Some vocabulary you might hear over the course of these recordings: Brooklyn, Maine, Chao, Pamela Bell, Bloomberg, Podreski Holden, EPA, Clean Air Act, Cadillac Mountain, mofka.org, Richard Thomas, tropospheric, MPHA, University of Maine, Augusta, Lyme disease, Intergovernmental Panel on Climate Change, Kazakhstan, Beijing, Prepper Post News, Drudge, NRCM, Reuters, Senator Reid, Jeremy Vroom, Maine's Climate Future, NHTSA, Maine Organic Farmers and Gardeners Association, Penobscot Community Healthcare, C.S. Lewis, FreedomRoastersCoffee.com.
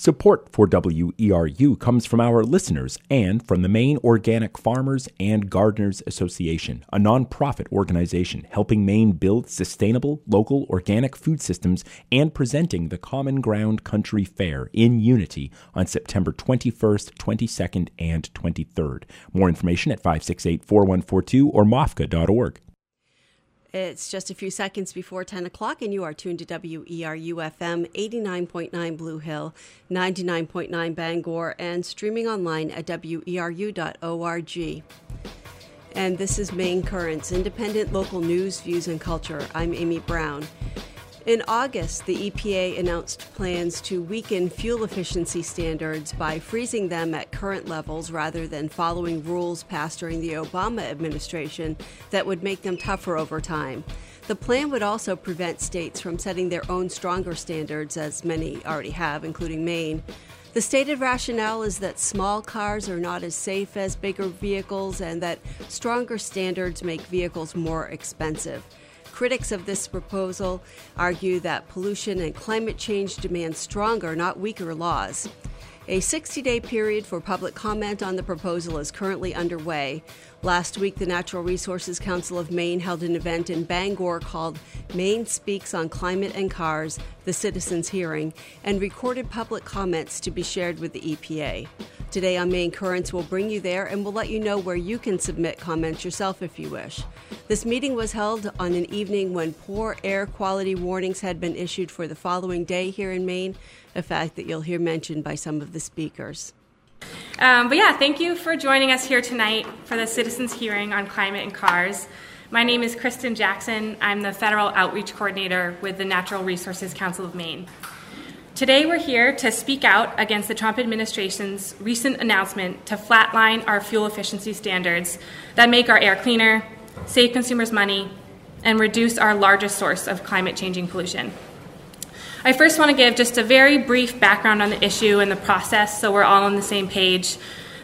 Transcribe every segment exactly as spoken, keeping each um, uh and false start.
Support for W E R U comes from our listeners and from the Maine Organic Farmers and Gardeners Association, a nonprofit organization helping Maine build sustainable, local, organic food systems and presenting the Common Ground Country Fair in unity on September twenty-first, twenty-second, and twenty-third. More information at five six eight, four one four two or mofka dot org. It's just a few seconds before ten o'clock, and you are tuned to W E R U F M, eighty-nine point nine Blue Hill, ninety-nine point nine Bangor, and streaming online at W E R U dot org. And this is Maine Currents, independent local news, views, and culture. I'm Amy Brown. In August, the E P A announced plans to weaken fuel efficiency standards by freezing them at current levels rather than following rules passed during the Obama administration that would make them tougher over time. The plan would also prevent states from setting their own stronger standards, as many already have, including Maine. The stated rationale is that small cars are not as safe as bigger vehicles and that stronger standards make vehicles more expensive. Critics of this proposal argue that pollution and climate change demand stronger, not weaker laws. A sixty-day period for public comment on the proposal is currently underway. Last week, the Natural Resources Council of Maine held an event in Bangor called Maine Speaks on Climate and Cars, the Citizens' Hearing, and recorded public comments to be shared with the E P A. Today on Maine Currents, we'll bring you there and we'll let you know where you can submit comments yourself if you wish. This meeting was held on an evening when poor air quality warnings had been issued for the following day here in Maine, a fact that you'll hear mentioned by some of the speakers. Um, but yeah, thank you for joining us here tonight for the Citizens' Hearing on Climate and Cars. My name is Kristen Jackson. I'm the Federal Outreach Coordinator with the Natural Resources Council of Maine. Today we're here to speak out against the Trump administration's recent announcement to flatline our fuel efficiency standards that make our air cleaner, save consumers money, and reduce our largest source of climate-changing pollution. I first want to give just a very brief background on the issue and the process so we're all on the same page.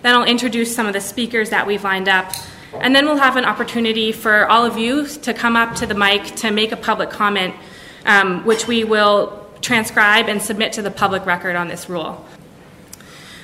Then I'll introduce some of the speakers that we've lined up. And then we'll have an opportunity for all of you to come up to the mic to make a public comment, um, which we will transcribe and submit to the public record on this rule.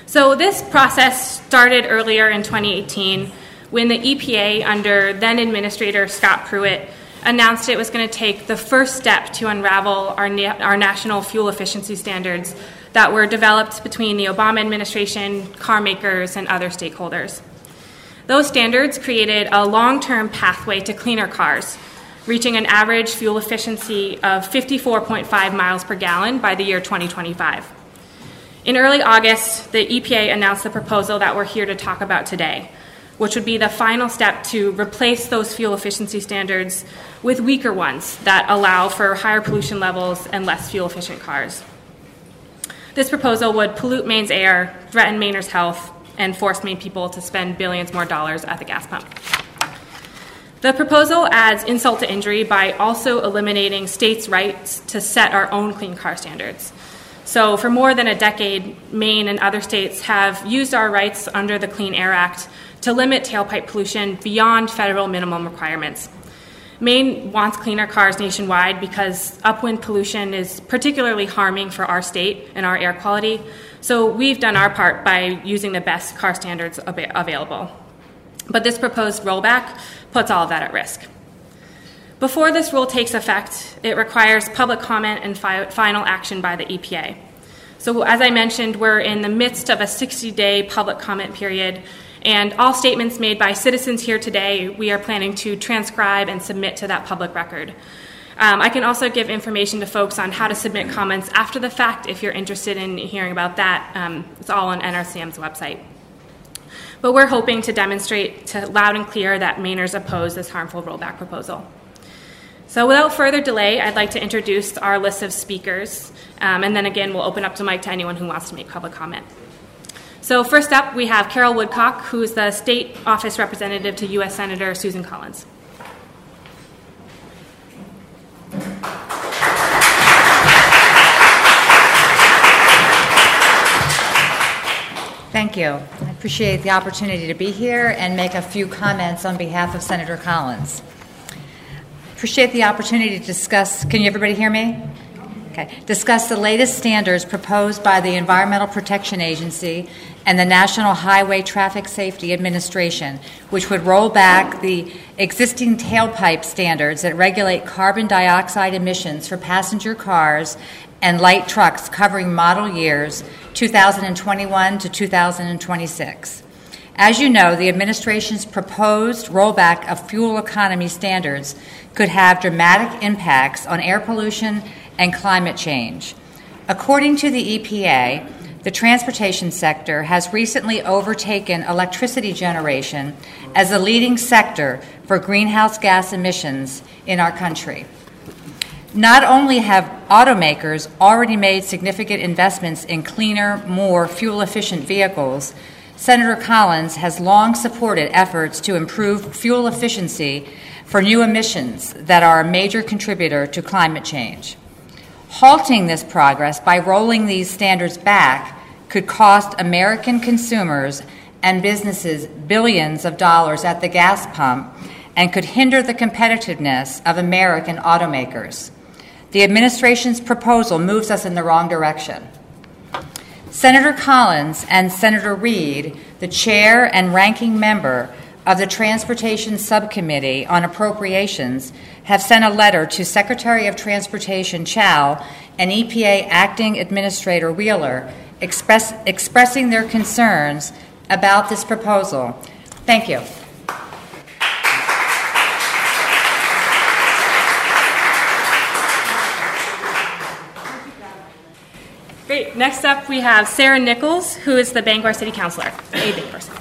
So this process started earlier in twenty eighteen when the E P A, under then-Administrator Scott Pruitt, announced it was going to take the first step to unravel our na- our national fuel efficiency standards that were developed between the Obama administration, car makers, and other stakeholders. Those standards created a long-term pathway to cleaner cars, reaching an average fuel efficiency of fifty-four point five miles per gallon by the year twenty twenty-five. In early August, the E P A announced the proposal that we're here to talk about today, which would be the final step to replace those fuel efficiency standards with weaker ones that allow for higher pollution levels and less fuel-efficient cars. This proposal would pollute Maine's air, threaten Mainers' health, and force Maine people to spend billions more dollars at the gas pump. The proposal adds insult to injury by also eliminating states' rights to set our own clean car standards. So for more than a decade, Maine and other states have used our rights under the Clean Air Act to limit tailpipe pollution beyond federal minimum requirements. Maine wants cleaner cars nationwide because upwind pollution is particularly harming for our state and our air quality, so we've done our part by using the best car standards ab- available. But this proposed rollback puts all of that at risk. Before this rule takes effect, it requires public comment and fi- final action by the E P A. So as I mentioned, we're in the midst of a sixty-day public comment period, and all statements made by citizens here today, we are planning to transcribe and submit to that public record. Um, I can also give information to folks on how to submit comments after the fact if you're interested in hearing about that. Um, it's all on N R C M's website. But we're hoping to demonstrate to loud and clear that Mainers oppose this harmful rollback proposal. So without further delay, I'd like to introduce our list of speakers, um, and then again, we'll open up the mic to anyone who wants to make public comment. So first up, we have Carol Woodcock, who is the State Office Representative to U S Senator Susan Collins. Thank you. I appreciate the opportunity to be here and make a few comments on behalf of Senator Collins. Appreciate the opportunity to discuss. Can you everybody hear me? Okay. Discuss the latest standards proposed by the Environmental Protection Agency and the National Highway Traffic Safety Administration, which would roll back the existing tailpipe standards that regulate carbon dioxide emissions for passenger cars and light trucks covering model years two thousand twenty-one to two thousand twenty-six. As you know, the administration's proposed rollback of fuel economy standards could have dramatic impacts on air pollution and climate change. According to the E P A, the transportation sector has recently overtaken electricity generation as the leading sector for greenhouse gas emissions in our country. Not only have automakers already made significant investments in cleaner, more fuel-efficient vehicles, Senator Collins has long supported efforts to improve fuel efficiency for new emissions that are a major contributor to climate change. Halting this progress by rolling these standards back could cost American consumers and businesses billions of dollars at the gas pump and could hinder the competitiveness of American automakers. The administration's proposal moves us in the wrong direction. Senator Collins and Senator Reid, the chair and ranking member of the Transportation Subcommittee on Appropriations, have sent a letter to Secretary of Transportation Chao and E P A Acting Administrator Wheeler express, expressing their concerns about this proposal. Thank you. Great. Next up, we have Sarah Nichols, who is the Bangor City Councilor, a Bangor City Councilor.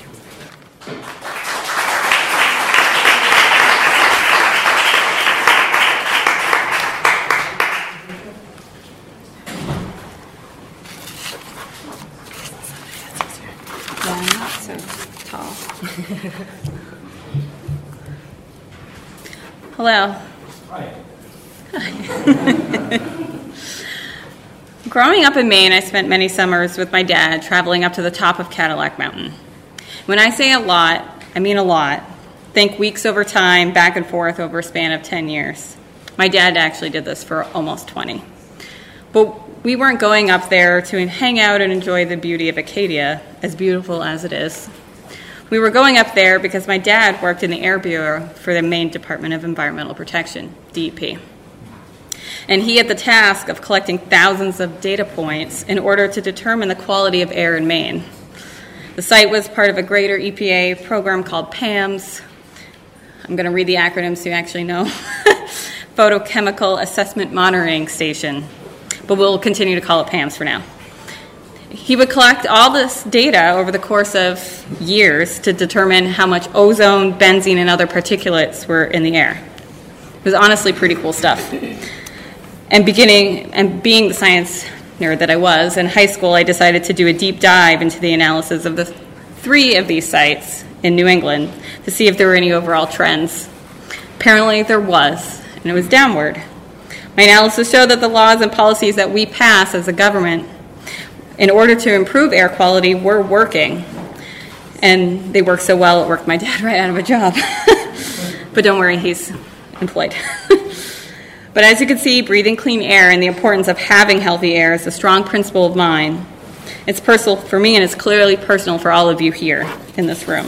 Hello. Hi. Growing up in Maine, I spent many summers with my dad traveling up to the top of Cadillac Mountain. When I say a lot, I mean a lot. Think weeks over time, back and forth over a span of ten years. My dad actually did this for almost twenty. But we weren't going up there to hang out and enjoy the beauty of Acadia, as beautiful as it is. We were going up there because my dad worked in the Air Bureau for the Maine Department of Environmental Protection, D E P. And he had the task of collecting thousands of data points in order to determine the quality of air in Maine. The site was part of a greater E P A program called PAMS. I'm going to read the acronym so you actually know. Photochemical Assessment Monitoring Station. But we'll continue to call it PAMS for now. He would collect all this data over the course of years to determine how much ozone, benzene, and other particulates were in the air. It was honestly pretty cool stuff. And beginning and being the science nerd that I was, in high school I decided to do a deep dive into the analysis of the three of these sites in New England to see if there were any overall trends. Apparently there was, and it was downward. My analysis showed that the laws and policies that we pass as a government in order to improve air quality, we're working. And they work so well, it worked my dad right out of a job. But don't worry, he's employed. But as you can see, breathing clean air and the importance of having healthy air is a strong principle of mine. It's personal for me, and it's clearly personal for all of you here in this room.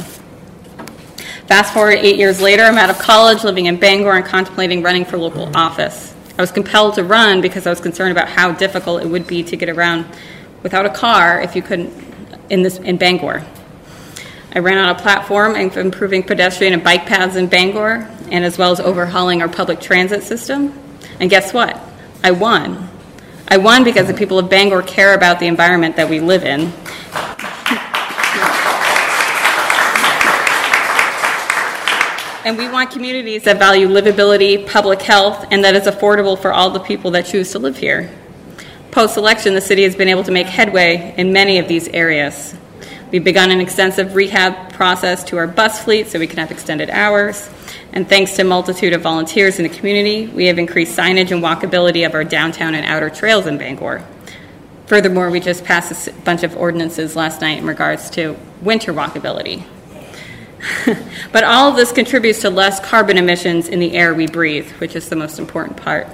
Fast forward eight years later, I'm out of college, living in Bangor, and contemplating running for local office. I was compelled to run because I was concerned about how difficult it would be to get around without a car if you couldn't in this in Bangor. I ran on a platform and improving pedestrian and bike paths in Bangor, and as well as overhauling our public transit system. And guess what? I won. I won because the people of Bangor care about the environment that we live in. And we want communities that value livability, public health, and that is affordable for all the people that choose to live here. Post-election, the city has been able to make headway in many of these areas. We've begun an extensive rehab process to our bus fleet so we can have extended hours. And thanks to a multitude of volunteers in the community, we have increased signage and walkability of our downtown and outer trails in Bangor. Furthermore, we just passed a bunch of ordinances last night in regards to winter walkability. But all of this contributes to less carbon emissions in the air we breathe, which is the most important part.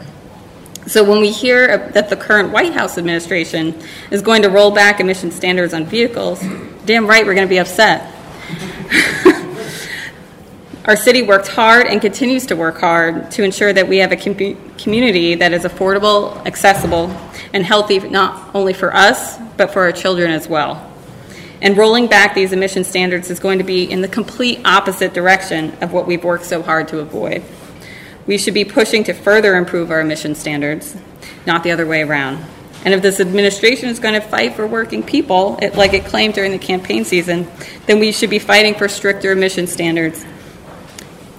So when we hear that the current White House administration is going to roll back emission standards on vehicles, damn right we're going to be upset. Our city worked hard and continues to work hard to ensure that we have a com- community that is affordable, accessible, and healthy not only for us, but for our children as well. And rolling back these emission standards is going to be in the complete opposite direction of what we've worked so hard to avoid. We should be pushing to further improve our emission standards, not the other way around. And if this administration is going to fight for working people, it, like it claimed during the campaign season, then we should be fighting for stricter emission standards,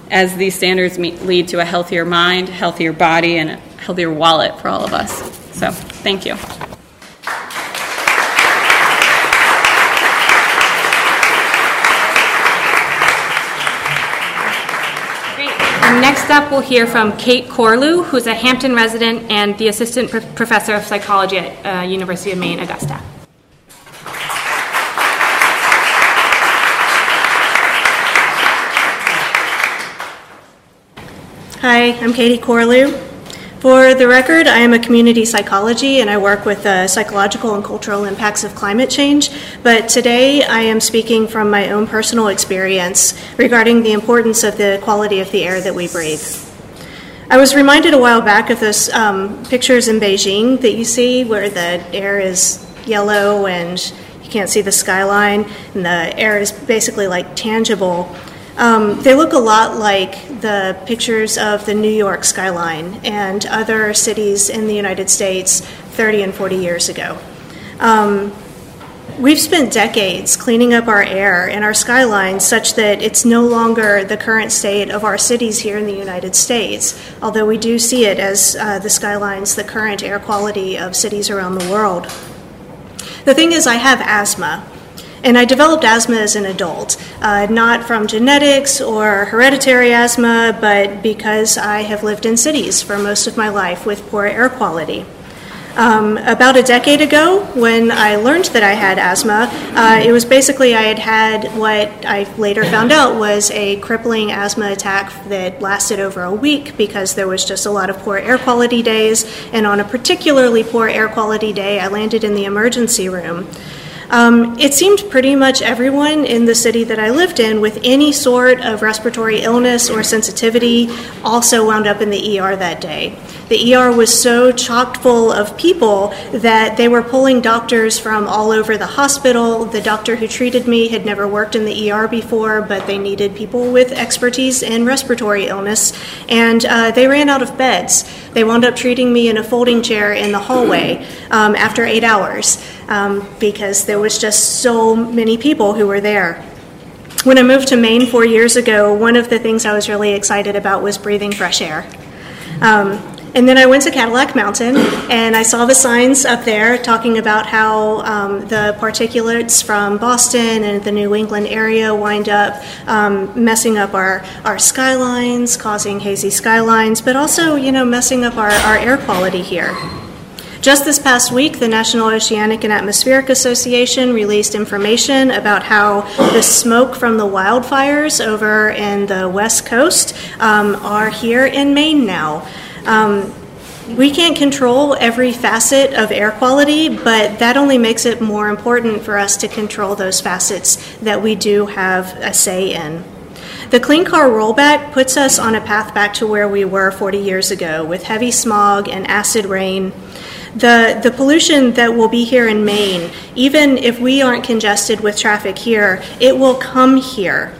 as these standards meet, lead to a healthier mind, healthier body, and a healthier wallet for all of us. So, thank you. Great. Next up, we'll hear from Kate Corlew, who's a Hampton resident and the Assistant Pro- Professor of Psychology at uh, University of Maine, Augusta. Hi, I'm Katie Corlew. For the record, I am a community psychology and I work with the psychological and cultural impacts of climate change, but today I am speaking from my own personal experience regarding the importance of the quality of the air that we breathe. I was reminded a while back of those um, pictures in Beijing that you see where the air is yellow and you can't see the skyline and the air is basically like tangible. Um, they look a lot like the pictures of the New York skyline and other cities in the United States thirty and forty years ago. Um, we've spent decades cleaning up our air and our skylines such that it's no longer the current state of our cities here in the United States, although we do see it as uh, the skylines, the current air quality of cities around the world. The thing is, I have asthma. And I developed asthma as an adult, uh, not from genetics or hereditary asthma, but because I have lived in cities for most of my life with poor air quality. Um, about a decade ago, when I learned that I had asthma, uh, it was basically I had had what I later found out was a crippling asthma attack that lasted over a week because there was just a lot of poor air quality days. And on a particularly poor air quality day, I landed in the emergency room. Um, it seemed pretty much everyone in the city that I lived in with any sort of respiratory illness or sensitivity also wound up in the E R that day. The E R was so chock full of people that they were pulling doctors from all over the hospital. The doctor who treated me had never worked in the E R before, but they needed people with expertise in respiratory illness, and uh, they ran out of beds. They wound up treating me in a folding chair in the hallway um, after eight hours um, because there was just so many people who were there. When I moved to Maine four years ago, one of the things I was really excited about was breathing fresh air. Um, And then I went to Cadillac Mountain, and I saw the signs up there talking about how um, the particulates from Boston and the New England area wind up um, messing up our, our skylines, causing hazy skylines, but also, you know, messing up our, our air quality here. Just this past week, the National Oceanic and Atmospheric Association released information about how the smoke from the wildfires over in the West Coast um, are here in Maine now. Um, we can't control every facet of air quality, but that only makes it more important for us to control those facets that we do have a say in. The clean car rollback puts us on a path back to where we were forty years ago with heavy smog and acid rain. The, the pollution that will be here in Maine, even if we aren't congested with traffic here, it will come here.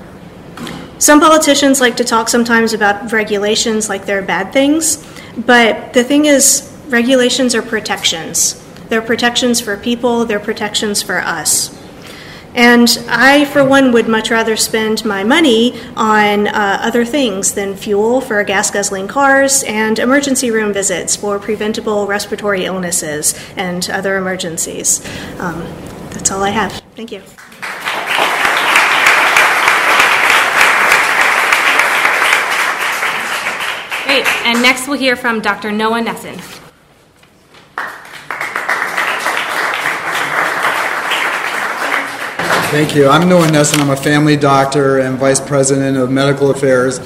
Some politicians like to talk sometimes about regulations like they're bad things, but the thing is, regulations are protections. They're protections for people, they're protections for us. And I, for one, would much rather spend my money on uh, other things than fuel for gas-guzzling cars and emergency room visits for preventable respiratory illnesses and other emergencies. Um, that's all I have. Thank you. Great. And next we'll hear from Doctor Noah Nesson. Thank you. I'm Noah Nesson. I'm a family doctor and vice president of medical affairs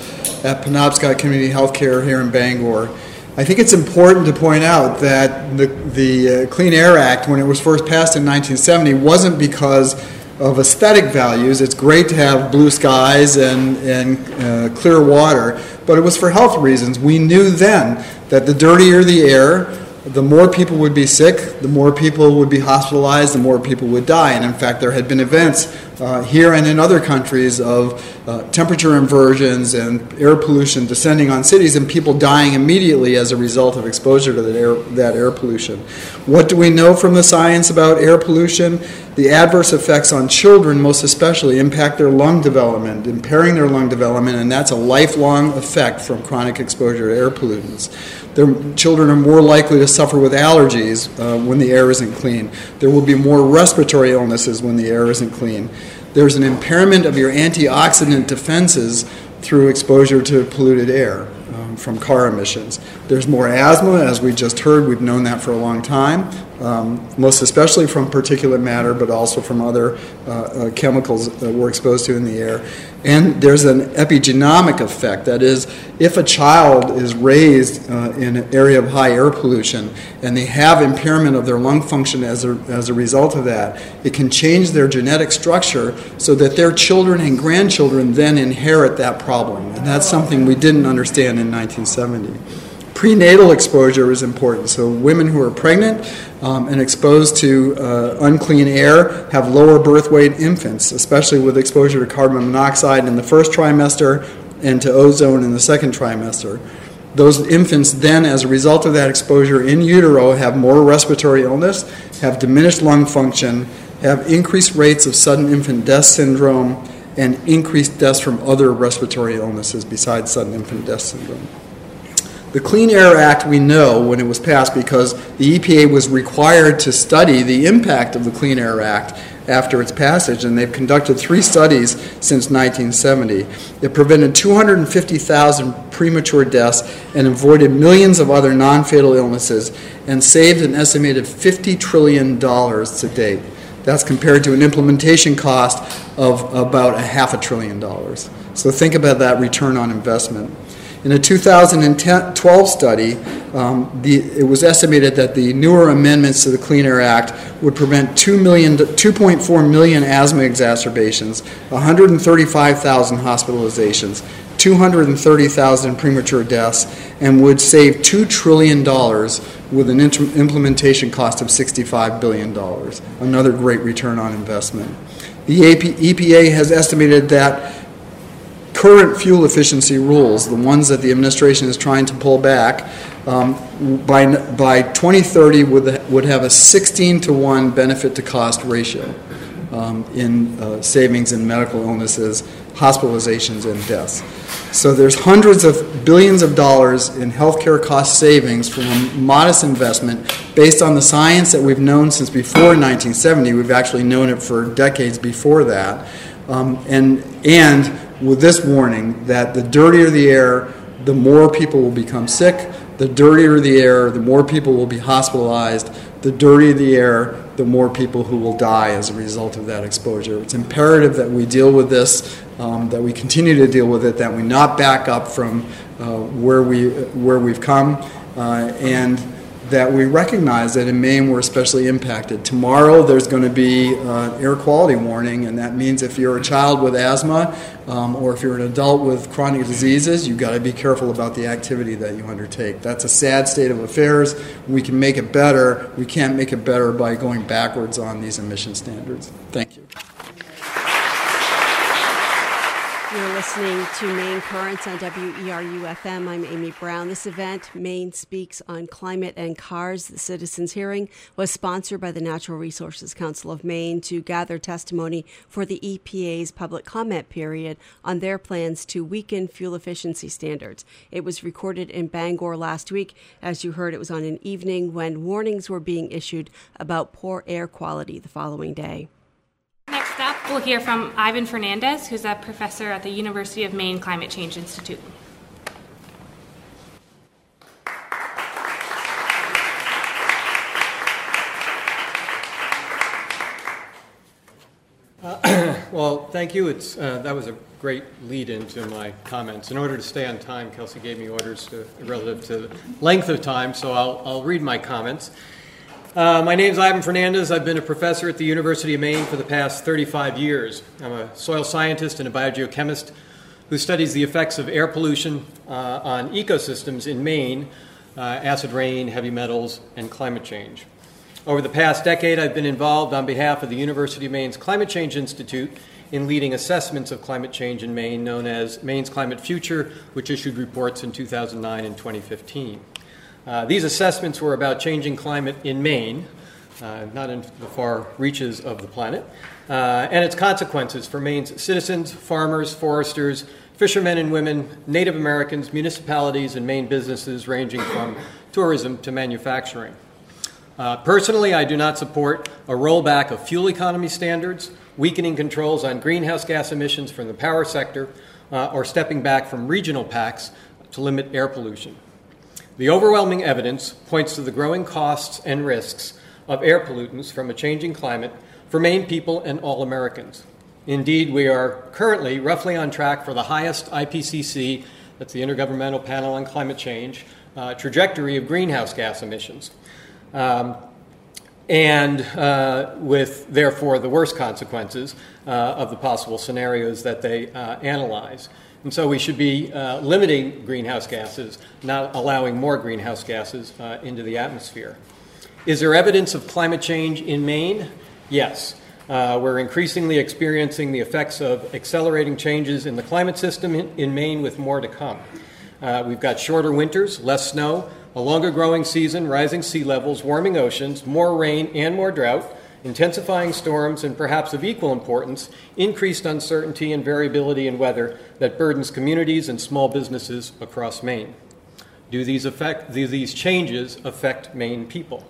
at Penobscot Community Healthcare here in Bangor. I think it's important to point out that the, the uh, Clean Air Act, when it was first passed in nineteen seventy, wasn't because of aesthetic values. It's great to have blue skies and, and uh, clear water, but it was for health reasons. We knew then that the dirtier the air, the more people would be sick, the more people would be hospitalized, the more people would die. And in fact, there had been events uh, here and in other countries of uh, temperature inversions and air pollution descending on cities and people dying immediately as a result of exposure to that air, that air pollution. What do we know from the science about air pollution? The adverse effects on children, most especially, impact their lung development, impairing their lung development, and that's a lifelong effect from chronic exposure to air pollutants. Their children are more likely to suffer with allergies uh, when the air isn't clean. There will be more respiratory illnesses when the air isn't clean. There's an impairment of your antioxidant defenses through exposure to polluted air um, from car emissions. There's more asthma, as we just heard. We've known that for a long time, um, most especially from particulate matter, but also from other uh, uh, chemicals that we're exposed to in the air. And there's an epigenomic effect. That is, if a child is raised uh, in an area of high air pollution and they have impairment of their lung function as a, as a result of that, it can change their genetic structure so that their children and grandchildren then inherit that problem. And that's something we didn't understand in nineteen seventy. Prenatal exposure is important. So women who are pregnant um, and exposed to uh, unclean air have lower birth weight infants, especially with exposure to carbon monoxide in the first trimester and to ozone in the second trimester. Those infants then, as a result of that exposure in utero, have more respiratory illness, have diminished lung function, have increased rates of sudden infant death syndrome, and increased deaths from other respiratory illnesses besides sudden infant death syndrome. The Clean Air Act, we know when it was passed because the E P A was required to study the impact of the Clean Air Act after its passage, and they've conducted three studies since nineteen seventy. It prevented two hundred fifty thousand premature deaths and avoided millions of other non-fatal illnesses and saved an estimated fifty trillion dollars to date. That's compared to an implementation cost of about a half a trillion dollars. So think about that return on investment. In a two thousand twelve study, um, the, it was estimated that the newer amendments to the Clean Air Act would prevent two million, two point four million asthma exacerbations, one hundred thirty-five thousand hospitalizations, two hundred thirty thousand premature deaths, and would save two trillion dollars with an implementation cost of sixty-five billion dollars, another great return on investment. The E P A has estimated that current fuel efficiency rules, the ones that the administration is trying to pull back, um, by, by twenty thirty would, would have a sixteen to one benefit to cost ratio um, in uh, savings in medical illnesses, hospitalizations, and deaths. So there's hundreds of billions of dollars in healthcare cost savings from a modest investment based on the science that we've known since before nineteen seventy. We've actually known it for decades before that. Um, and and with this warning that the dirtier the air, the more people will become sick. The dirtier the air, the more people will be hospitalized. The dirtier the air, the more people who will die as a result of that exposure. It's imperative that we deal with this, um, that we continue to deal with it, that we not back up from uh, where, we, where we've come, uh, and that we recognize that in Maine we're especially impacted. Tomorrow there's going to be uh, air quality warning, and that means if you're a child with asthma um, or if you're an adult with chronic diseases, you've got to be careful about the activity that you undertake. That's a sad state of affairs. We can make it better. We can't make it better by going backwards on these emission standards. Thank you. You're listening to Maine Currents on W E R U F M. I'm Amy Brown. This event, Maine Speaks on Climate and Cars, the Citizens Hearing, was sponsored by the Natural Resources Council of Maine to gather testimony for the E P A's public comment period on their plans to weaken fuel efficiency standards. It was recorded in Bangor last week. As you heard, it was on an evening when warnings were being issued about poor air quality the following day. Next up, we'll hear from Ivan Fernandez, who's a professor at the University of Maine Climate Change Institute. Uh, well, thank you. It's, uh, that was a great lead into my comments. In order to stay on time, Kelsey gave me orders to, relative to length of time, so I'll, I'll read my comments. Uh, my name is Ivan Fernandez. I've been a professor at the University of Maine for the past thirty-five years. I'm a soil scientist and a biogeochemist who studies the effects of air pollution uh, on ecosystems in Maine, uh, acid rain, heavy metals, and climate change. Over the past decade, I've been involved on behalf of the University of Maine's Climate Change Institute in leading assessments of climate change in Maine, known as Maine's Climate Future, which issued reports in two thousand nine and twenty fifteen. Uh, these assessments were about changing climate in Maine, uh, not in the far reaches of the planet, uh, and its consequences for Maine's citizens, farmers, foresters, fishermen and women, Native Americans, municipalities, and Maine businesses ranging from tourism to manufacturing. Uh, personally, I do not support a rollback of fuel economy standards, weakening controls on greenhouse gas emissions from the power sector, uh, or stepping back from regional pacts to limit air pollution. The overwhelming evidence points to the growing costs and risks of air pollutants from a changing climate for Maine people and all Americans. Indeed, we are currently roughly on track for the highest I P C C, that's the Intergovernmental Panel on Climate Change, uh, trajectory of greenhouse gas emissions, um, and uh, with, therefore, the worst consequences uh, of the possible scenarios that they uh, analyze. And so we should be uh, limiting greenhouse gases, not allowing more greenhouse gases uh, into the atmosphere. Is there evidence of climate change in Maine? Yes. Uh, we're increasingly experiencing the effects of accelerating changes in the climate system in, in Maine, with more to come. Uh, we've got shorter winters, less snow, a longer growing season, rising sea levels, warming oceans, more rain and more drought, intensifying storms, and perhaps of equal importance, increased uncertainty and variability in weather that burdens communities and small businesses across Maine. Do these, affect, do these changes affect Maine people?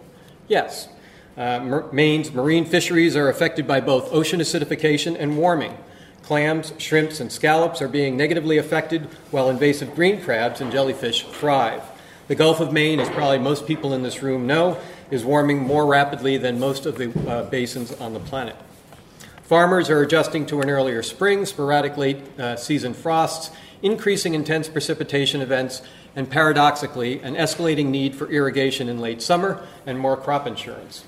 Yes. Uh, Maine's marine fisheries are affected by both ocean acidification and warming. Clams, shrimps, and scallops are being negatively affected, while invasive green crabs and jellyfish thrive. The Gulf of Maine, as probably most people in this room know, is warming more rapidly than most of the uh, basins on the planet. Farmers are adjusting to an earlier spring, sporadic late uh, season frosts, increasing intense precipitation events, and paradoxically, an escalating need for irrigation in late summer and more crop insurance.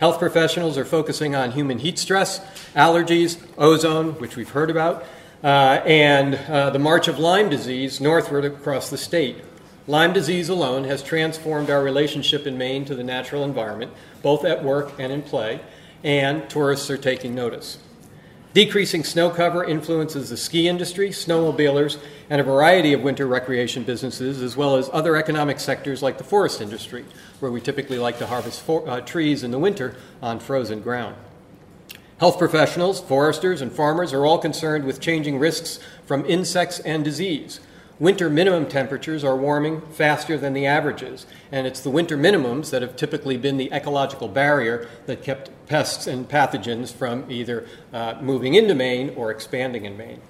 Health professionals are focusing on human heat stress, allergies, ozone, which we've heard about, uh, and uh, the march of Lyme disease northward across the state. Lyme disease alone has transformed our relationship in Maine to the natural environment, both at work and in play, and tourists are taking notice. Decreasing snow cover influences the ski industry, snowmobilers, and a variety of winter recreation businesses, as well as other economic sectors like the forest industry, where we typically like to harvest for, uh, trees in the winter on frozen ground. Health professionals, foresters, and farmers are all concerned with changing risks from insects and disease. Winter minimum temperatures are warming faster than the averages, and it's the winter minimums that have typically been the ecological barrier that kept pests and pathogens from either uh, moving into Maine or expanding in Maine.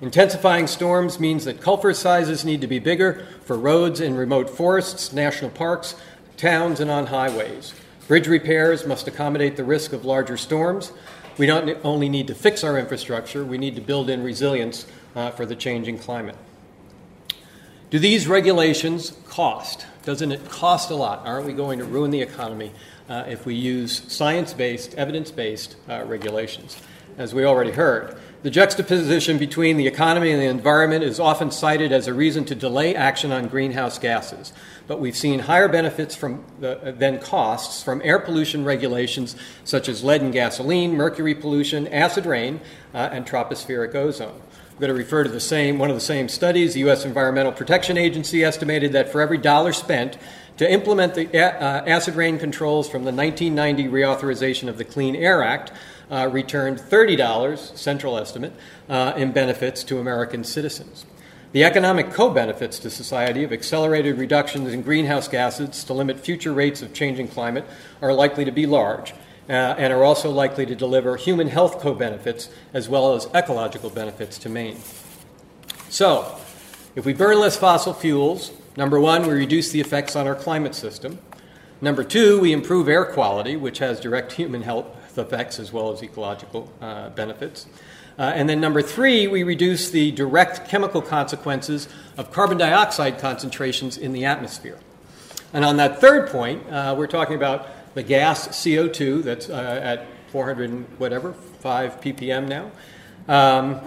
Intensifying storms means that culvert sizes need to be bigger for roads in remote forests, national parks, towns, and on highways. Bridge repairs must accommodate the risk of larger storms. We don't only need to fix our infrastructure, we need to build in resilience uh, for the changing climate. Do these regulations cost? Doesn't it cost a lot? Aren't we going to ruin the economy uh, if we use science-based, evidence-based uh, regulations? As we already heard, the juxtaposition between the economy and the environment is often cited as a reason to delay action on greenhouse gases. But we've seen higher benefits from the, than costs from air pollution regulations such as lead and gasoline, mercury pollution, acid rain, uh, and tropospheric ozone. I'm going to refer to the same, one of the same studies. The U S Environmental Protection Agency estimated that for every dollar spent to implement the uh, acid rain controls from the nineteen ninety reauthorization of the Clean Air Act uh, returned thirty dollars, central estimate, uh, in benefits to American citizens. The economic co-benefits to society of accelerated reductions in greenhouse gases to limit future rates of changing climate are likely to be large. Uh, and are also likely to deliver human health co-benefits as well as ecological benefits to Maine. So, if we burn less fossil fuels, number one, we reduce the effects on our climate system. Number two, we improve air quality, which has direct human health, health effects as well as ecological uh, benefits. Uh, and then number three, we reduce the direct chemical consequences of carbon dioxide concentrations in the atmosphere. And on that third point, uh, we're talking about the gas C O two that's uh, at four hundred and whatever, five p p m now. Um,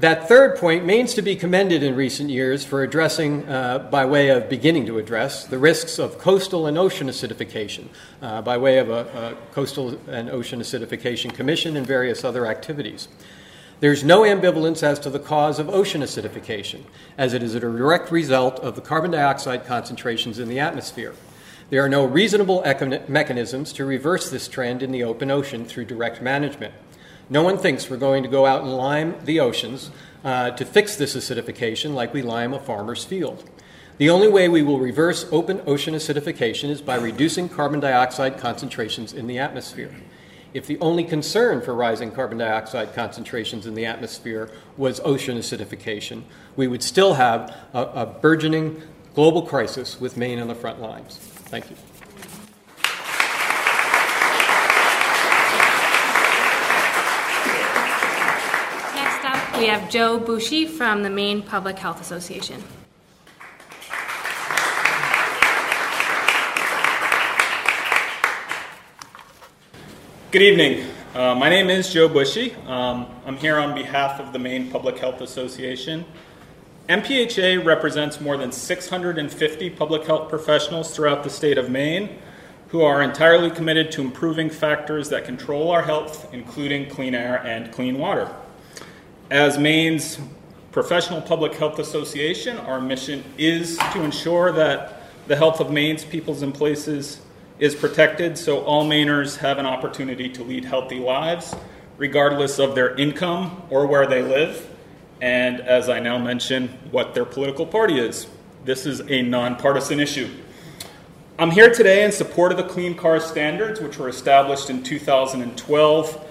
that third point, Maine's to be commended in recent years for addressing, uh, by way of beginning to address, the risks of coastal and ocean acidification, uh, by way of a, a coastal and ocean acidification commission and various other activities. There's no ambivalence as to the cause of ocean acidification, as it is a direct result of the carbon dioxide concentrations in the atmosphere. There are no reasonable econ- mechanisms to reverse this trend in the open ocean through direct management. No one thinks we're going to go out and lime the oceans uh, to fix this acidification like we lime a farmer's field. The only way we will reverse open ocean acidification is by reducing carbon dioxide concentrations in the atmosphere. If the only concern for rising carbon dioxide concentrations in the atmosphere was ocean acidification, we would still have a, a burgeoning global crisis with Maine on the front lines. Thank you. Next up, we have Joe Bushi from the Maine Public Health Association. Good evening. Uh, my name is Joe Bushi. Um, I'm here on behalf of the Maine Public Health Association. M P H A represents more than six hundred fifty public health professionals throughout the state of Maine who are entirely committed to improving factors that control our health, including clean air and clean water. As Maine's professional public health association, our mission is to ensure that the health of Maine's peoples and places is protected so all Mainers have an opportunity to lead healthy lives, regardless of their income or where they live, and as I now mention, what their political party is. This is a nonpartisan issue. I'm here today in support of the Clean Car Standards, which were established in two thousand twelve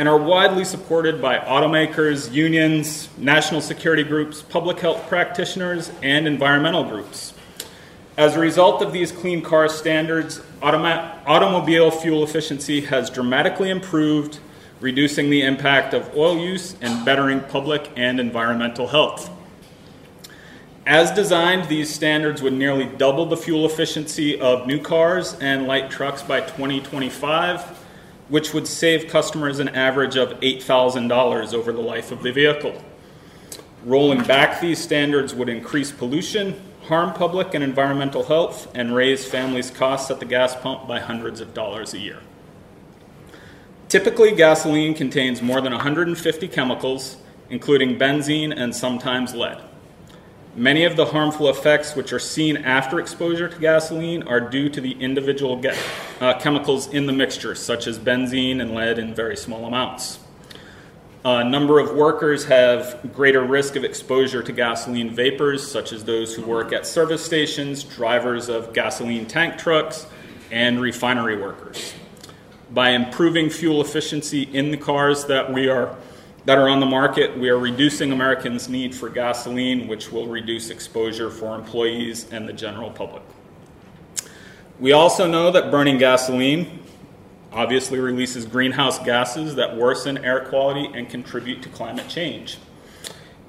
and are widely supported by automakers, unions, national security groups, public health practitioners, and environmental groups. As a result of these Clean Car Standards, automa- automobile fuel efficiency has dramatically improved, reducing the impact of oil use and bettering public and environmental health. As designed, these standards would nearly double the fuel efficiency of new cars and light trucks by twenty twenty-five, which would save customers an average of eight thousand dollars over the life of the vehicle. Rolling back these standards would increase pollution, harm public and environmental health, and raise families' costs at the gas pump by hundreds of dollars a year. Typically, gasoline contains more than one hundred fifty chemicals, including benzene and sometimes lead. Many of the harmful effects which are seen after exposure to gasoline are due to the individual ge- uh, chemicals in the mixture, such as benzene and lead in very small amounts. A number of workers have greater risk of exposure to gasoline vapors, such as those who work at service stations, drivers of gasoline tank trucks, and refinery workers. By improving fuel efficiency in the cars that we are that are on the market, we are reducing Americans' need for gasoline, which will reduce exposure for employees and the general public. We also know that burning gasoline obviously releases greenhouse gases that worsen air quality and contribute to climate change.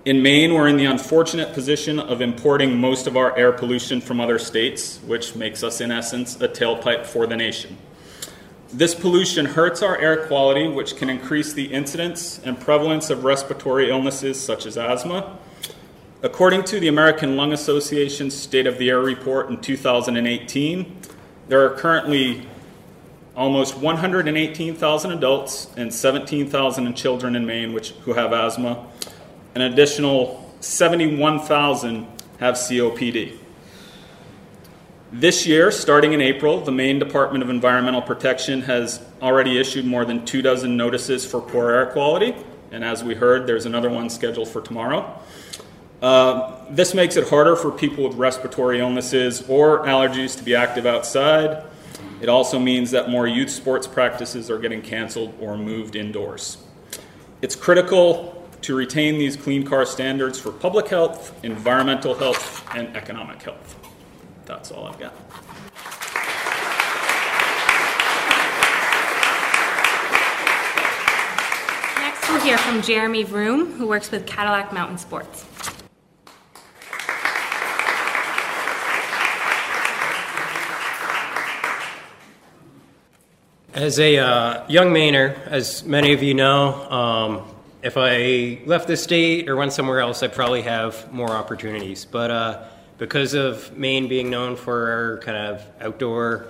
In Maine, we're in the unfortunate position of importing most of our air pollution from other states, which makes us, in essence, a tailpipe for the nation. This pollution hurts our air quality, which can increase the incidence and prevalence of respiratory illnesses such as asthma. According to the American Lung Association's State of the Air report in two thousand eighteen, there are currently almost one hundred eighteen thousand adults and seventeen thousand children in Maine which, who have asthma. An additional seventy-one thousand have C O P D. This year, starting in April, the Maine Department of Environmental Protection has already issued more than two dozen notices for poor air quality. And as we heard, there's another one scheduled for tomorrow. Uh, this makes it harder for people with respiratory illnesses or allergies to be active outside. It also means that more youth sports practices are getting canceled or moved indoors. It's critical to retain these clean car standards for public health, environmental health, and economic health. That's all I've got. hear from Jeremy Vroom, who works with Cadillac Mountain Sports. As a uh, young Mainer, as many of you know, um, if I left the state or went somewhere else, I'd probably have more opportunities. But uh, because of Maine being known for our kind of outdoor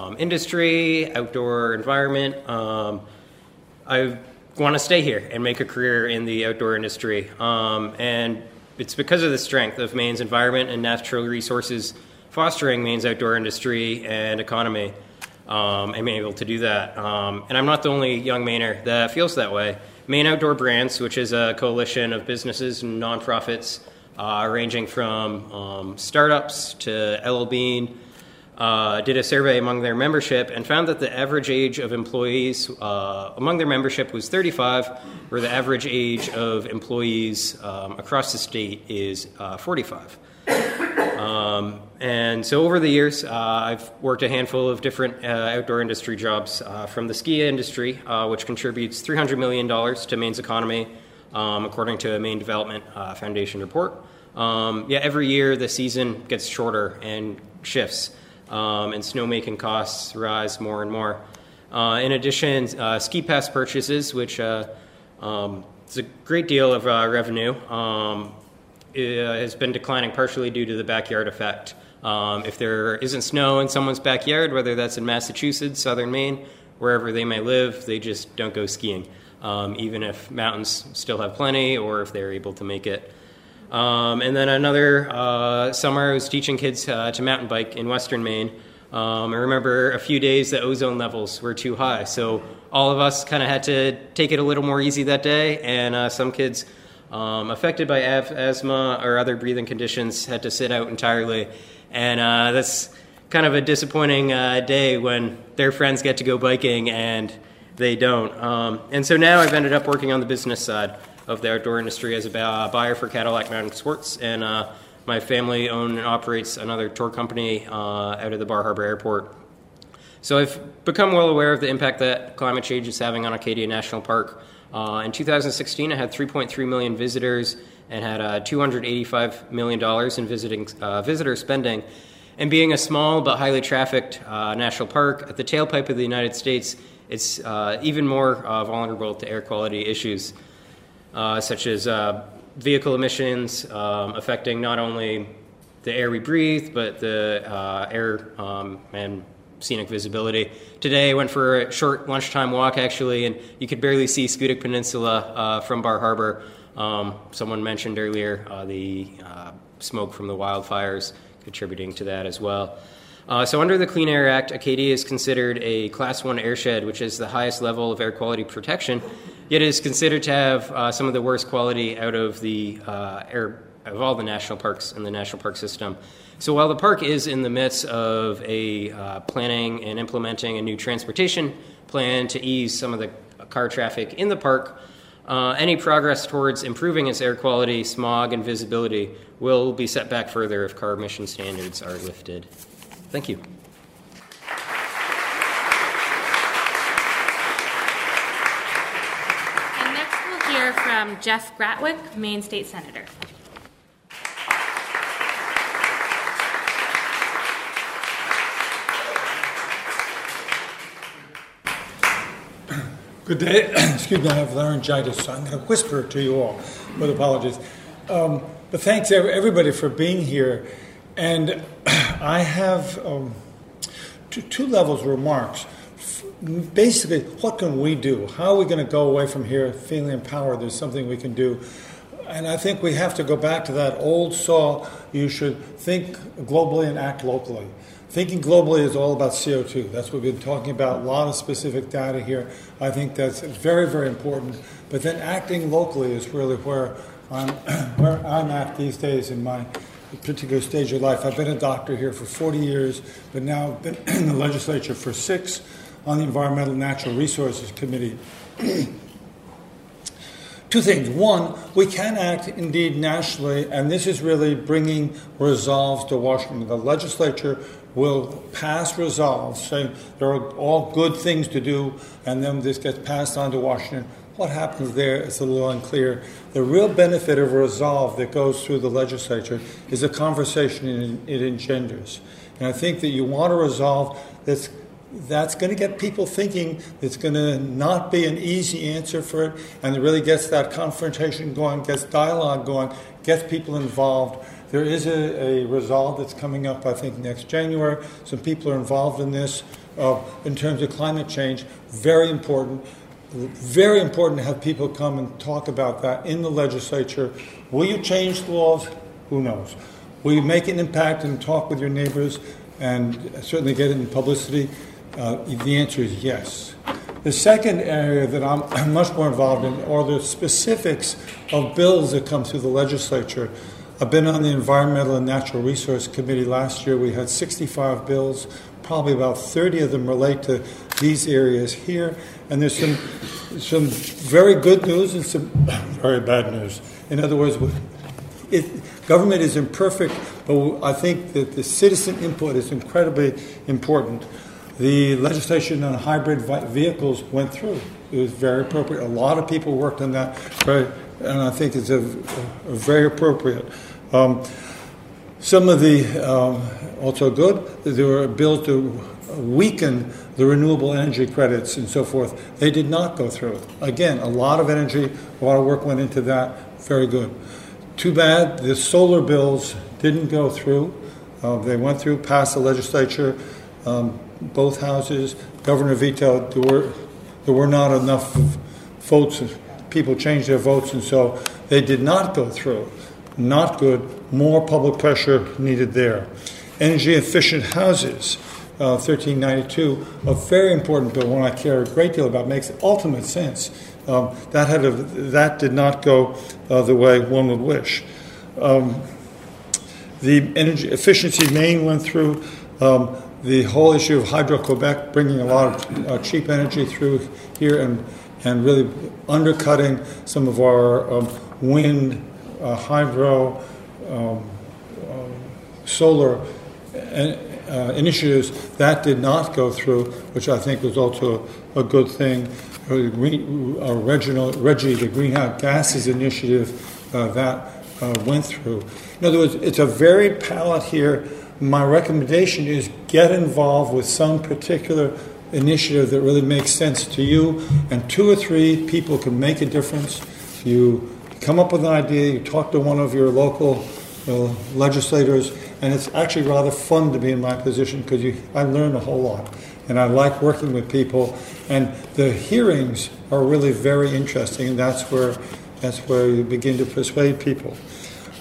um, industry, outdoor environment, um, I want to stay here and make a career in the outdoor industry. Um, and it's because of the strength of Maine's environment and natural resources fostering Maine's outdoor industry and economy. Um, I'm able to do that. Um, and I'm not the only young Mainer that feels that way. Maine Outdoor Brands, which is a coalition of businesses and nonprofits uh, ranging from um, startups to L L Bean, uh, did a survey among their membership and found that the average age of employees uh, among their membership was thirty-five, where the average age of employees um, across the state is uh, forty-five. Um, and so over the years, uh, I've worked a handful of different uh, outdoor industry jobs, uh, from the ski industry, uh, which contributes three hundred million dollars to Maine's economy, um, according to a Maine Development uh, Foundation report. Um, yeah, every year the season gets shorter and shifts, um, and snowmaking costs rise more and more. Uh, in addition, uh, ski pass purchases, which uh, um, it's a great deal of uh, revenue, um, has been declining partially due to the backyard effect. Um, if there isn't snow in someone's backyard, whether that's in Massachusetts, southern Maine, wherever they may live, they just don't go skiing, um, even if mountains still have plenty or if they're able to make it. Um, and then another uh, summer, I was teaching kids uh, to mountain bike in western Maine. Um, I remember a few days the ozone levels were too high, so all of us kind of had to take it a little more easy that day, and uh, some kids Um, affected by av- asthma or other breathing conditions had to sit out entirely, and uh, that's kind of a disappointing uh, day when their friends get to go biking and they don't. Um, and so now I've ended up working on the business side of the outdoor industry as a ba- buyer for Cadillac Mountain Sports, and uh, my family owns and operates another tour company uh, out of the Bar Harbor Airport. So I've become well aware of the impact that climate change is having on Acadia National Park. Uh, in two thousand sixteen, I had three point three million visitors and had uh, two hundred eighty-five million dollars in visiting, uh, visitor spending. And being a small but highly trafficked uh, national park at the tailpipe of the United States, it's uh, even more uh, vulnerable to air quality issues, uh, such as uh, vehicle emissions um, affecting not only the air we breathe, but the uh, air um, and scenic visibility. Today I went for a short lunchtime walk actually, and you could barely see Scudic Peninsula uh, from Bar Harbor. Um, someone mentioned earlier uh, the uh, smoke from the wildfires contributing to that as well. Uh, so under the Clean Air Act, Acadia is considered a Class one airshed, which is the highest level of air quality protection, yet is considered to have uh, some of the worst quality out of the uh, air of all the national parks in the national park system. So while the park is in the midst of a uh, planning and implementing a new transportation plan to ease some of the car traffic in the park, uh, any progress towards improving its air quality, smog, and visibility will be set back further if car emission standards are lifted. Thank you. And next we'll hear from Jeff Gratwick, Maine State Senator. Good day. Excuse me, I have laryngitis, so I'm going to whisper to you all with apologies. Um, but thanks, everybody, for being here. And I have um, two, two levels of remarks. Basically, what can we do? How are we going to go away from here feeling empowered? There's something we can do. And I think we have to go back to that old saw, you should think globally and act locally. Thinking globally is all about C O two. That's what we've been talking about, a lot of specific data here. I think that's very, very important. But then acting locally is really where I'm, where I'm at these days in my particular stage of life. I've been a doctor here for forty years, but now I've been in the legislature for six on the Environmental and Natural Resources Committee. Two things. One, we can act indeed nationally, and this is really bringing resolves to Washington. The legislature will pass resolves saying there are all good things to do, and then this gets passed on to Washington. What happens there is a little unclear. The real benefit of resolve that goes through the legislature is the conversation it engenders. And I think that you want to resolve that's that's going to get people thinking. It's going to not be an easy answer for it, and it really gets that confrontation going, gets dialogue going, gets people involved. There is a, a resolve that's coming up, I think, next January. Some people are involved in this uh, in terms of climate change. Very important. Very important to have people come and talk about that in the legislature. Will you change the laws? Who knows? Will you make an impact and talk with your neighbors and certainly get it in publicity? Uh, the answer is yes. The second area that I'm much more involved in are the specifics of bills that come through the legislature. I've been on the Environmental and Natural Resource Committee. Last year we had sixty-five bills. Probably about thirty of them relate to these areas here. And there's some some very good news and some very bad news. In other words, it, government is imperfect, but I think that the citizen input is incredibly important. The legislation on hybrid vehicles went through. It was very appropriate. A lot of people worked on that, very, and I think it's a, a very appropriate. Um, some of the, um, also good, there were bills to weaken the renewable energy credits and so forth. They did not go through. Again, a lot of energy, a lot of work went into that. Very good. Too bad the solar bills didn't go through. Uh, they went through, passed the legislature. Um, both houses, Governor vetoed. There were, there were not enough votes. People changed their votes, and so they did not go through. Not good. More public pressure needed there. Energy-efficient houses, uh, thirteen ninety-two, a very important bill, one I care a great deal about, makes ultimate sense. Um, that, had a, that did not go uh, the way one would wish. Um, the energy efficiency Maine went through. Um, The whole issue of Hydro-Quebec bringing a lot of uh, cheap energy through here and and really undercutting some of our um, wind, uh, hydro, um, um, solar en- uh, initiatives, that did not go through, which I think was also a, a good thing. Uh, green, uh, Reginald, Reggie, the Greenhouse Gases Initiative, uh, that uh, went through. In other words, it's a varied palette here. My recommendation is get involved with some particular initiative that really makes sense to you, and two or three people can make a difference. You come up with an idea, you talk to one of your local uh, legislators, and it's actually rather fun to be in my position because you, I learn a whole lot, and I like working with people, and the hearings are really very interesting, and that's where, that's where you begin to persuade people.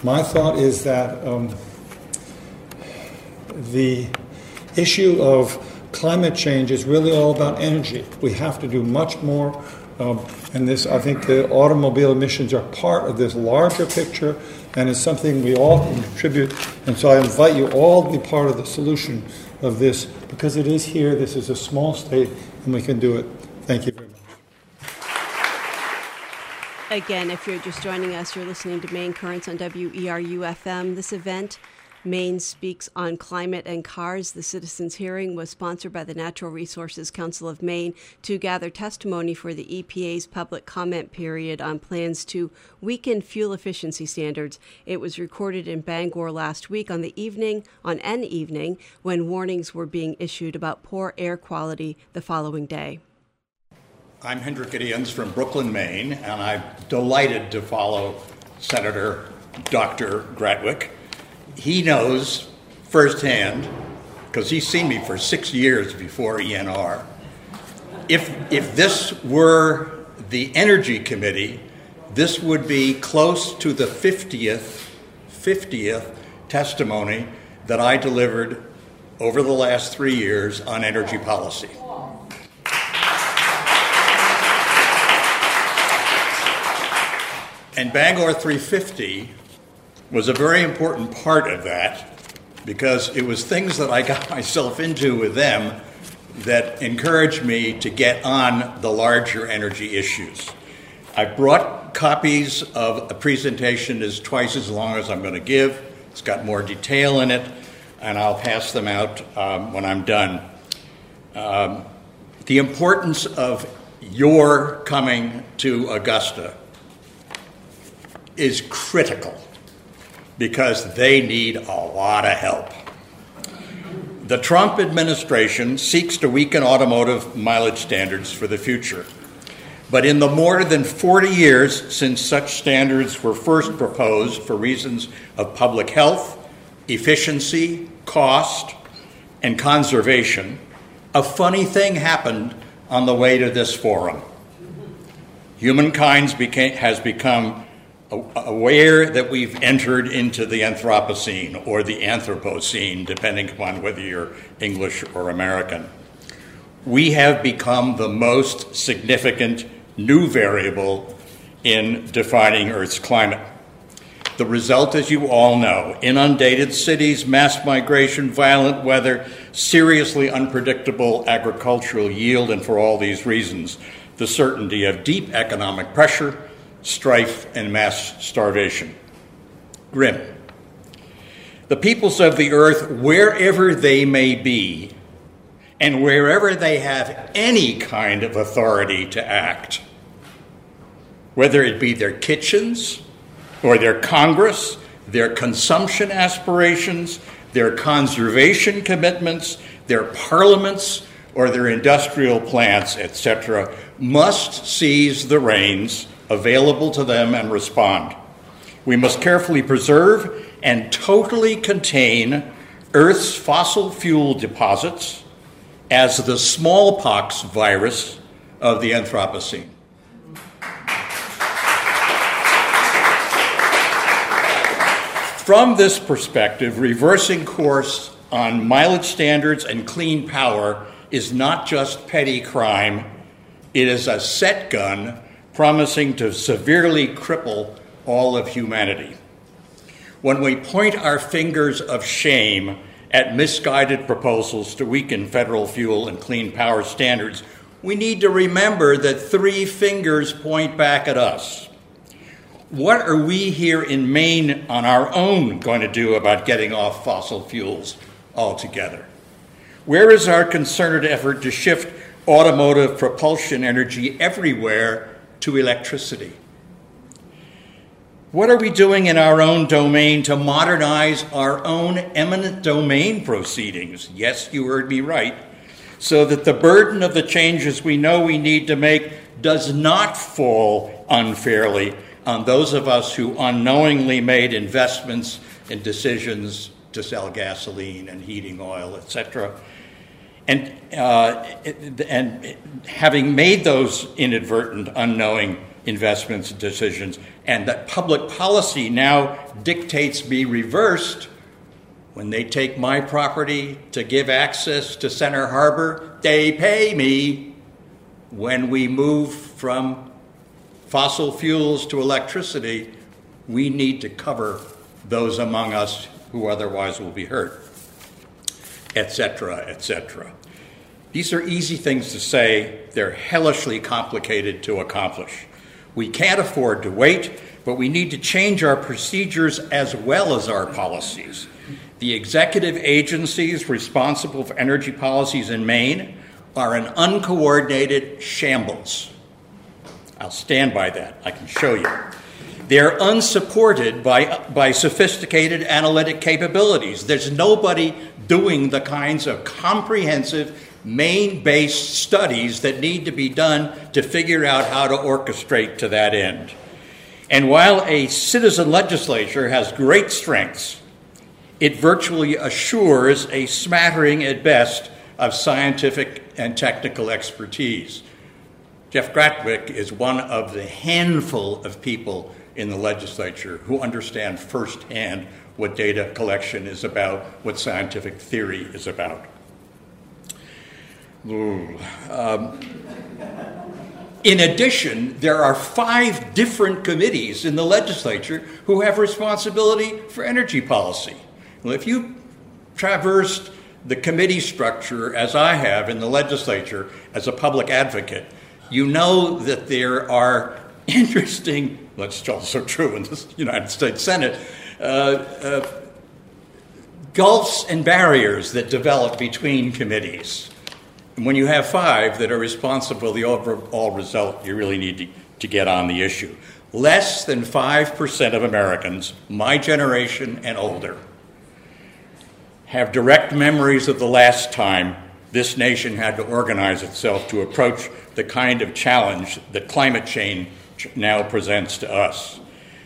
My thought is that um, the issue of climate change is really all about energy. We have to do much more, um, and this, I think the automobile emissions are part of this larger picture, and it's something we all can contribute. And so I invite you all to be part of the solution of this, because it is here, this is a small state, and we can do it. Thank you very much. Again, if you're just joining us, you're listening to Maine Currents on W E R U F M. This event, Maine Speaks on Climate and Cars, the Citizens' Hearing, was sponsored by the Natural Resources Council of Maine to gather testimony for the E P A's public comment period on plans to weaken fuel efficiency standards. It was recorded in Bangor last week on the evening, on an evening when warnings were being issued about poor air quality the following day. I'm Hendrik Gideons from Brooklyn, Maine, and I'm delighted to follow Senator Doctor Gratwick. He knows firsthand, because he's seen me for six years before E N R. If if this were the Energy Committee, this would be close to the fiftieth, fiftieth testimony that I delivered over the last three years on energy policy. And Bangor three fifty was a very important part of that, because it was things that I got myself into with them that encouraged me to get on the larger energy issues. I brought copies of a presentation that's twice as long as I'm going to give. It's got more detail in it, and I'll pass them out um, when I'm done. Um, the importance of your coming to Augusta is critical because they need a lot of help. The Trump administration seeks to weaken automotive mileage standards for the future. But in the more than forty years since such standards were first proposed for reasons of public health, efficiency, cost, and conservation, a funny thing happened on the way to this forum. Humankind became, has become aware that we've entered into the Anthropocene or the Anthropocene, depending upon whether you're English or American. We have become the most significant new variable in defining Earth's climate. The result, as you all know, inundated cities, mass migration, violent weather, seriously unpredictable agricultural yield, and for all these reasons, the certainty of deep economic pressure, strife, and mass starvation. Grim. The peoples of the earth, wherever they may be, and wherever they have any kind of authority to act, whether it be their kitchens or their Congress, their consumption aspirations, their conservation commitments, their parliaments, or their industrial plants, et cetera, must seize the reins available to them and respond. We must carefully preserve and totally contain Earth's fossil fuel deposits as the smallpox virus of the Anthropocene. From this perspective, reversing course on mileage standards and clean power is not just petty crime, it is a set gun promising to severely cripple all of humanity. When we point our fingers of shame at misguided proposals to weaken federal fuel and clean power standards, we need to remember that three fingers point back at us. What are we here in Maine on our own going to do about getting off fossil fuels altogether? Where is our concerted effort to shift automotive propulsion energy everywhere to electricity? What are we doing in our own domain to modernize our own eminent domain proceedings? Yes, you heard me right. So that the burden of the changes we know we need to make does not fall unfairly on those of us who unknowingly made investments and decisions to sell gasoline and heating oil, et cetera. And, uh, and having made those inadvertent, unknowing investments and decisions, and that public policy now dictates be reversed when they take my property to give access to Center Harbor, they pay me when we move from fossil fuels to electricity, we need to cover those among us who otherwise will be hurt, et cetera, et cetera. These are easy things to say. They're hellishly complicated to accomplish. We can't afford to wait, but we need to change our procedures as well as our policies. The executive agencies responsible for energy policies in Maine are an uncoordinated shambles. I'll stand by that. I can show you. They're unsupported by, by sophisticated analytic capabilities. There's nobody doing the kinds of comprehensive, Maine-based studies that need to be done to figure out how to orchestrate to that end. And while a citizen legislature has great strengths, it virtually assures a smattering at best of scientific and technical expertise. Jeff Gratwick is one of the handful of people in the legislature who understand firsthand what data collection is about, what scientific theory is about. Ooh. Um, in addition, there are five different committees in the legislature who have responsibility for energy policy. Well, if you traversed the committee structure as I have in the legislature as a public advocate, you know that there are interesting, that's also true in the United States Senate, uh, uh, gulfs and barriers that develop between committees. when you have five that are responsible for the overall result, you really need to, to get on the issue. Less than five percent of Americans, my generation and older, have direct memories of the last time this nation had to organize itself to approach the kind of challenge that climate change now presents to us.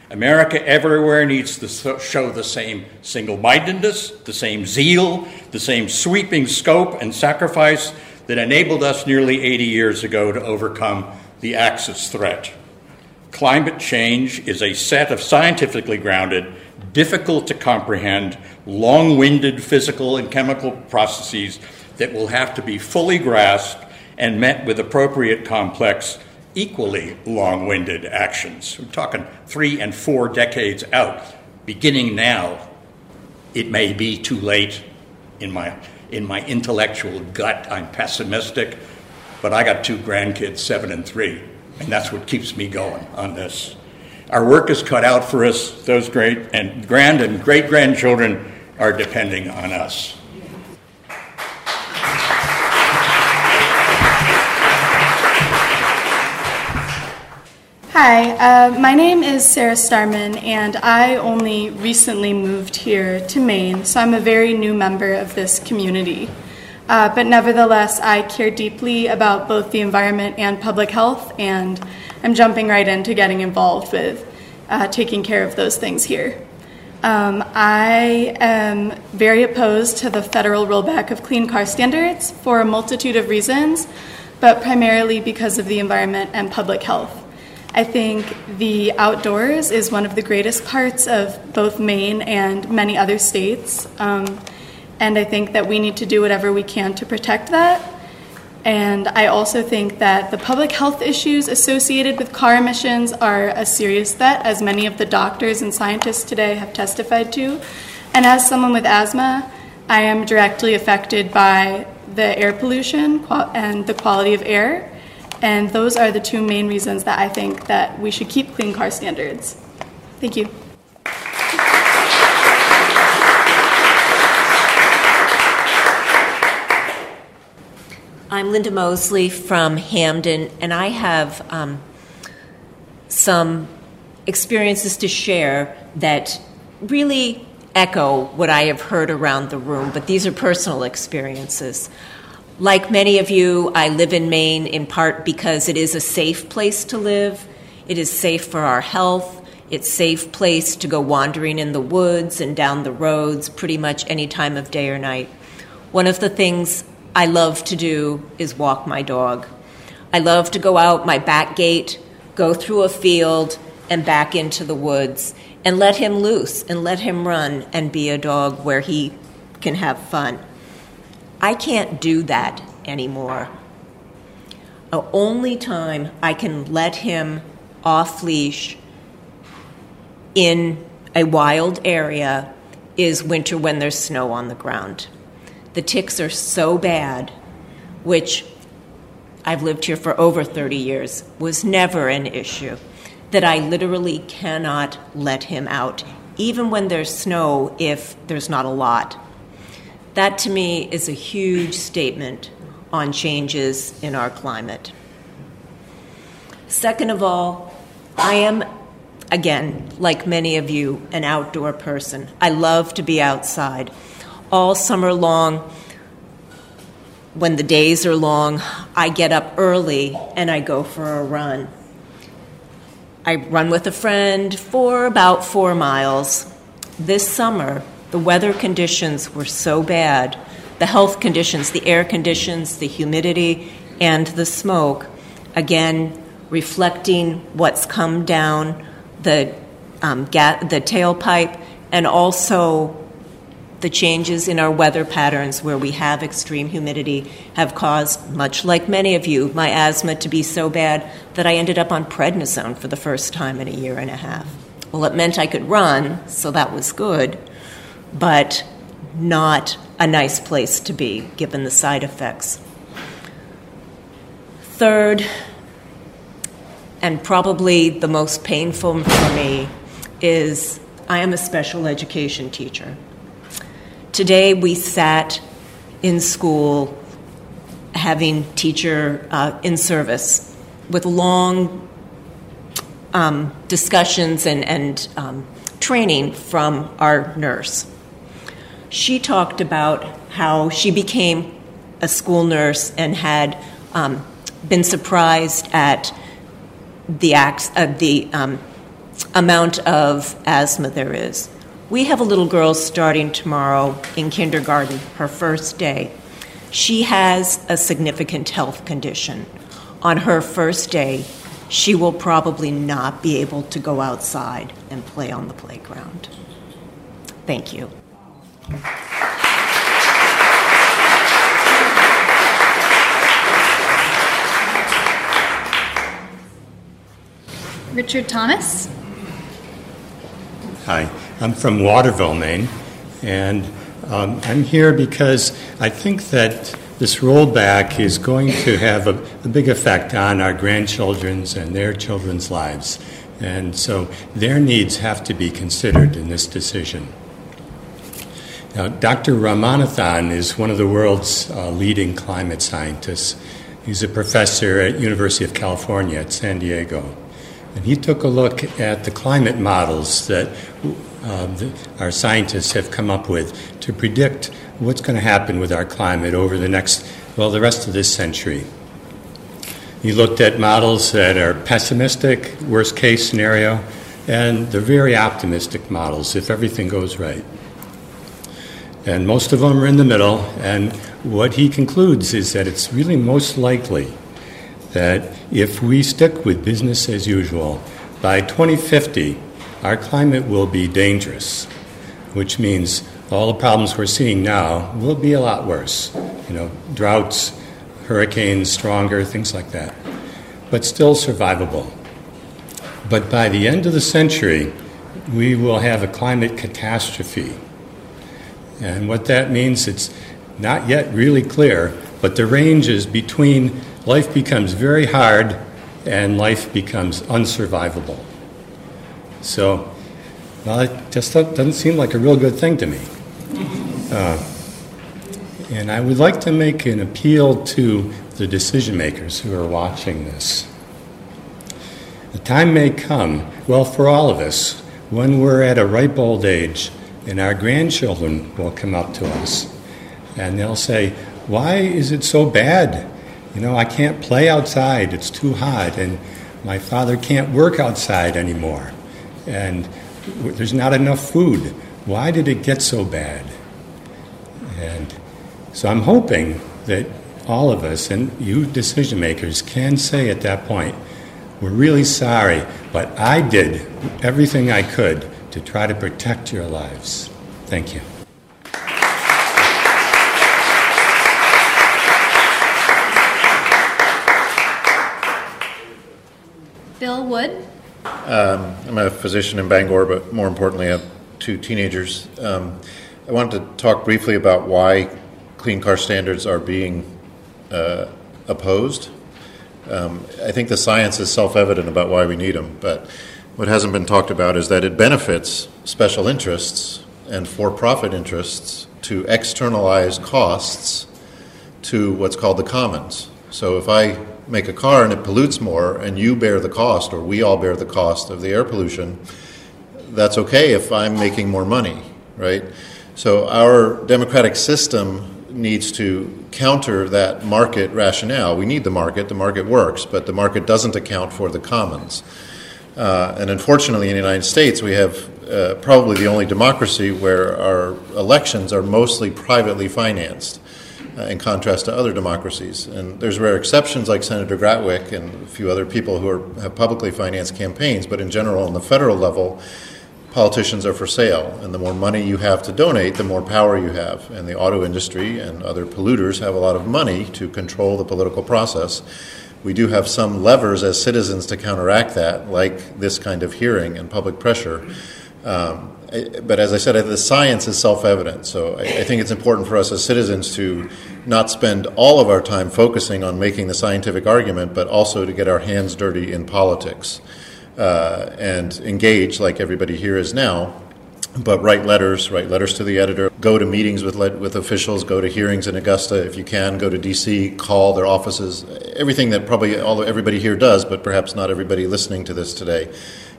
America everywhere needs to show the same single-mindedness, the same zeal, the same sweeping scope and sacrifice that enabled us nearly eighty years ago to overcome the Axis threat. Climate change is a set of scientifically grounded, difficult to comprehend, long-winded physical and chemical processes that will have to be fully grasped and met with appropriate, complex, equally long-winded actions. We're talking three and four decades out. Beginning now, it may be too late. In my in my intellectual gut, I'm pessimistic, but I got two grandkids, seven and three, and that's what keeps me going on this. Our work is cut out for us. Those great and grand and great-grandchildren are depending on us. Hi, uh, my name is Sarah Starman, and I only recently moved here to Maine, so I'm a very new member of this community. Uh, but nevertheless, I care deeply about both the environment and public health, and I'm jumping right into getting involved with uh, taking care of those things here. Um, I am very opposed to the federal rollback of clean car standards for a multitude of reasons, but primarily because of the environment and public health. I think the outdoors is one of the greatest parts of both Maine and many other states, um, and I think that we need to do whatever we can to protect that. And I also think that the public health issues associated with car emissions are a serious threat, as many of the doctors and scientists today have testified to. And as someone with asthma, I am directly affected by the air pollution and the quality of air. And those are the two main reasons that I think that we should keep clean car standards. Thank you. I'm Linda Mosley from Hamden, and I have um, some experiences to share that really echo what I have heard around the room, but these are personal experiences. Like many of you, I live in Maine in part because it is a safe place to live. It is safe for our health. It's a safe place to go wandering in the woods and down the roads pretty much any time of day or night. One of the things I love to do is walk my dog. I love to go out my back gate, go through a field, and back into the woods, and let him loose and let him run and be a dog where he can have fun. I can't do that anymore. The only time I can let him off-leash in a wild area is winter when there's snow on the ground. The ticks are so bad, which I've lived here for over thirty years, was never an issue, that I literally cannot let him out, even when there's snow if there's not a lot. That, to me, is a huge statement on changes in our climate. Second of all, I am, again, like many of you, an outdoor person. I love to be outside. All summer long, when the days are long, I get up early and I go for a run. I run with a friend for about four miles. This summer, the weather conditions were so bad, the health conditions, the air conditions, the humidity, and the smoke, again, reflecting what's come down the, um, ga- the tailpipe and also the changes in our weather patterns where we have extreme humidity have caused, much like many of you, my asthma to be so bad that I ended up on prednisone for the first time in a year and a half. Well, it meant I could run, so that was good, but not a nice place to be, given the side effects. Third, and probably the most painful for me, is I am a special education teacher. Today we sat in school having teacher uh, in service with long um, discussions and, and um, training from our nurse. She talked about how she became a school nurse and had um, been surprised at the acts of the um, amount of asthma there is. We have a little girl starting tomorrow in kindergarten, her first day. She has a significant health condition. On her first day, she will probably not be able to go outside and play on the playground. Thank you. Richard Thomas. Hi, I'm from Waterville, Maine, and um, I'm here because I think that this rollback is going to have a, a big effect on our grandchildren's and their children's lives, and so their needs have to be considered in this decision. Now, Doctor Ramanathan is one of the world's uh, leading climate scientists. He's a professor at University of California at San Diego. And he took a look at the climate models that uh, the, our scientists have come up with to predict what's going to happen with our climate over the next, well, the rest of this century. He looked at models that are pessimistic, worst-case scenario, and the very optimistic models, if everything goes right. And most of them are in the middle, and what he concludes is that it's really most likely that if we stick with business as usual, by twenty fifty, our climate will be dangerous, which means all the problems we're seeing now will be a lot worse. You know, droughts, hurricanes, stronger, things like that, but still survivable. But by the end of the century, we will have a climate catastrophe. And what that means, it's not yet really clear, but the range is between life becomes very hard and life becomes unsurvivable. So, well, it just doesn't seem like a real good thing to me. Uh, and I would like to make an appeal to the decision makers who are watching this. The time may come, well, for all of us, when we're at a ripe old age and our grandchildren will come up to us and they'll say, "Why is it so bad? You know, I can't play outside, it's too hot, and my father can't work outside anymore, and there's not enough food. Why did it get so bad?" And so I'm hoping that all of us, and you decision makers, can say at that point, "We're really sorry, but I did everything I could to try to protect your lives." Thank you. Bill Wood. Um, I'm a physician in Bangor, but more importantly, I have two teenagers. Um, I wanted to talk briefly about why clean car standards are being uh, opposed. Um, I think the science is self-evident about why we need them, but what hasn't been talked about is that it benefits special interests and for-profit interests to externalize costs to what's called the commons. So if I make a car and it pollutes more and you bear the cost, or we all bear the cost of the air pollution, that's okay if I'm making more money, right? So our democratic system needs to counter that market rationale. We need the market, the market works, but the market doesn't account for the commons. Uh, and unfortunately, in the United States, we have uh, probably the only democracy where our elections are mostly privately financed, uh, in contrast to other democracies. And there's rare exceptions like Senator Gratwick and a few other people who are, have publicly financed campaigns, but in general, on the federal level, politicians are for sale. And the more money you have to donate, the more power you have. And the auto industry and other polluters have a lot of money to control the political process. We do have some levers as citizens to counteract that, like this kind of hearing and public pressure. Um, but as I said, the science is self-evident. So I, I think it's important for us as citizens to not spend all of our time focusing on making the scientific argument, but also to get our hands dirty in politics uh, and engage, like everybody here is now, But write letters, write letters to the editor, go to meetings with with officials, go to hearings in Augusta if you can, go to D C, call their offices, everything that probably all everybody here does, but perhaps not everybody listening to this today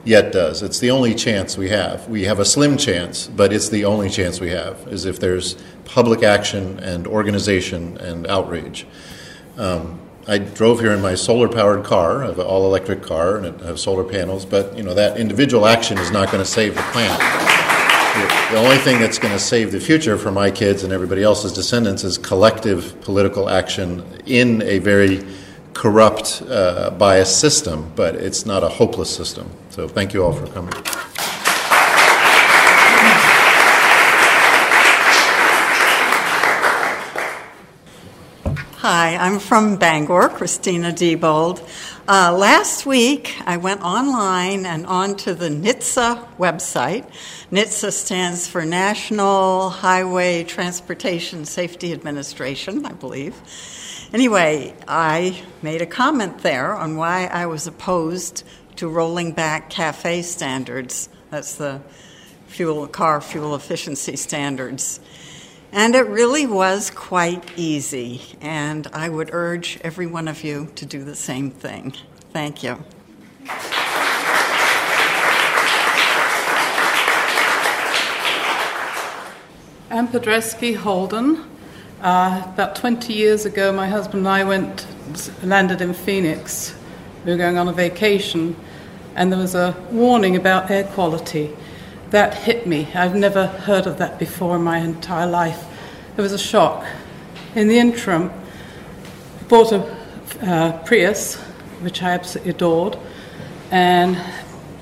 yet does. It's the only chance we have. We have a slim chance, but it's the only chance we have, is if there's public action and organization and outrage. Um, I drove here in my solar-powered car, I have an all-electric car, and I have solar panels, but you know that individual action is not going to save the planet. The only thing that's going to save the future for my kids and everybody else's descendants is collective political action in a very corrupt, uh, biased system, but it's not a hopeless system. So thank you all for coming. Hi, I'm from Bangor, Christina Diebold. Uh, last week, I went online and onto the N H T S A website. N H T S A stands for National Highway Transportation Safety Administration, I believe. Anyway, I made a comment there on why I was opposed to rolling back CAFE standards. That's the fuel car fuel efficiency standards. And it really was quite easy, and I would urge every one of you to do the same thing. Thank you. I'm Podreski Holden. Uh, about twenty years ago, my husband and I went landed in Phoenix. We were going on a vacation, and there was a warning about air quality. That hit me. I've never heard of that before in my entire life. It was a shock. In the interim, I bought a uh, Prius, which I absolutely adored, and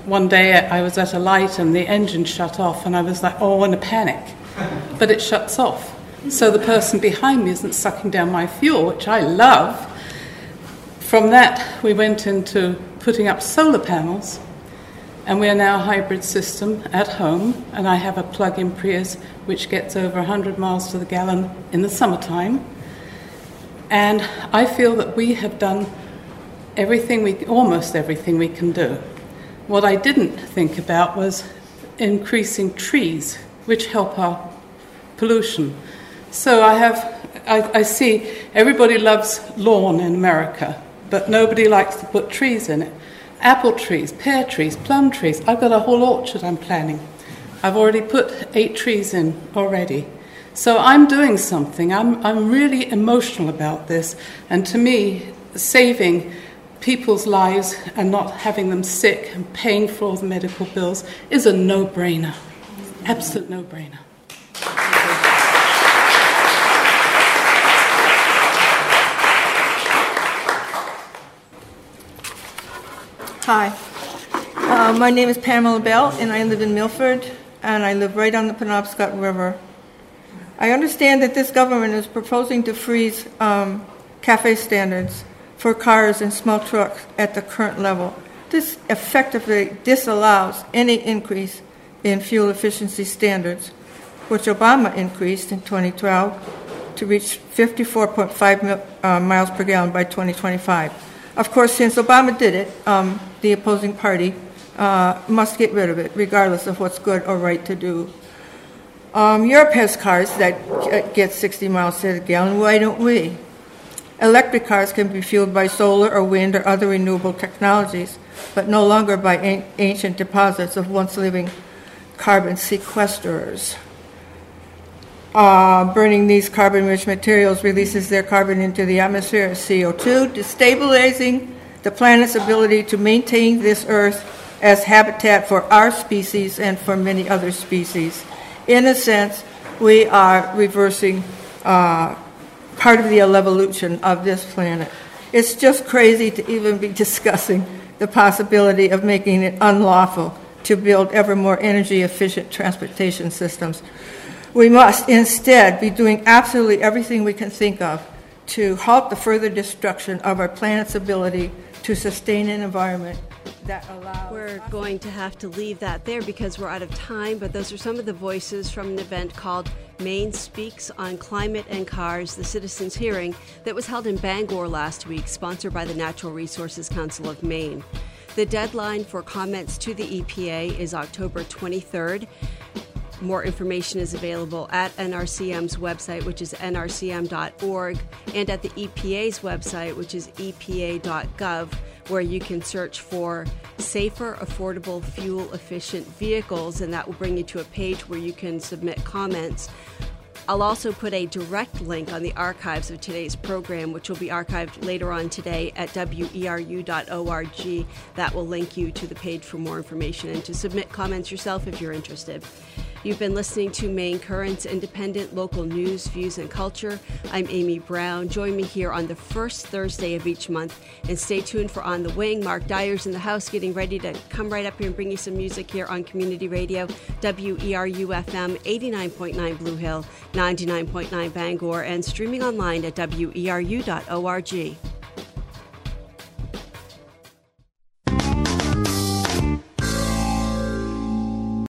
one day I was at a light and the engine shut off, and I was like, oh, in a panic. But it shuts off. So the person behind me isn't sucking down my fuel, which I love. From that, we went into putting up solar panels, and we are now a hybrid system at home, and I have a plug-in Prius which gets over one hundred miles to the gallon in the summertime. And I feel that we have done everything we, almost everything we can do. What I didn't think about was increasing trees, which help our pollution. So I have, I, I see everybody loves lawn in America, but nobody likes to put trees in it. Apple trees, pear trees, plum trees. I've got a whole orchard I'm planning. I've already put eight trees in already. So I'm doing something. I'm I'm really emotional about this. And to me, saving people's lives and not having them sick and paying for all the medical bills is a no-brainer. Absolute no-brainer. Hi, uh, my name is Pamela Bell, and I live in Milford, and I live right on the Penobscot River. I understand that this government is proposing to freeze um, CAFE standards for cars and small trucks at the current level. This effectively disallows any increase in fuel efficiency standards, which Obama increased in twenty twelve to reach fifty-four point five mil, uh, miles per gallon by twenty twenty-five. Of course, since Obama did it, um, the opposing party uh, must get rid of it, regardless of what's good or right to do. Um, Europe has cars that get sixty miles to the gallon. Why don't we? Electric cars can be fueled by solar or wind or other renewable technologies, but no longer by an- ancient deposits of once-living carbon sequesterers. Uh, burning these carbon-rich materials releases their carbon into the atmosphere as C O two, destabilizing the planet's ability to maintain this Earth as habitat for our species and for many other species. In a sense, we are reversing uh, part of the evolution of this planet. It's just crazy to even be discussing the possibility of making it unlawful to build ever more energy-efficient transportation systems. We must instead be doing absolutely everything we can think of to halt the further destruction of our planet's ability to sustain an environment that allows... We're going to have to leave that there because we're out of time, but those are some of the voices from an event called Maine Speaks on Climate and Cars, the Citizens' Hearing, that was held in Bangor last week, sponsored by the Natural Resources Council of Maine. The deadline for comments to the E P A is October twenty-third. More information is available at N R C M's website, which is N R C M dot org, and at the E P A's website, which is E P A dot gov, where you can search for safer, affordable, fuel-efficient vehicles, and that will bring you to a page where you can submit comments. I'll also put a direct link on the archives of today's program, which will be archived later on today at W E R U dot org. That will link you to the page for more information and to submit comments yourself if you're interested. You've been listening to Maine Currents, independent local news, views, and culture. I'm Amy Brown. Join me here on the first Thursday of each month. And stay tuned for On the Wing. Mark Dyer's in the house getting ready to come right up here and bring you some music here on Community Radio, W E R U F M, eighty-nine point nine Blue Hill, ninety-nine point nine Bangor, and streaming online at W E R U dot org.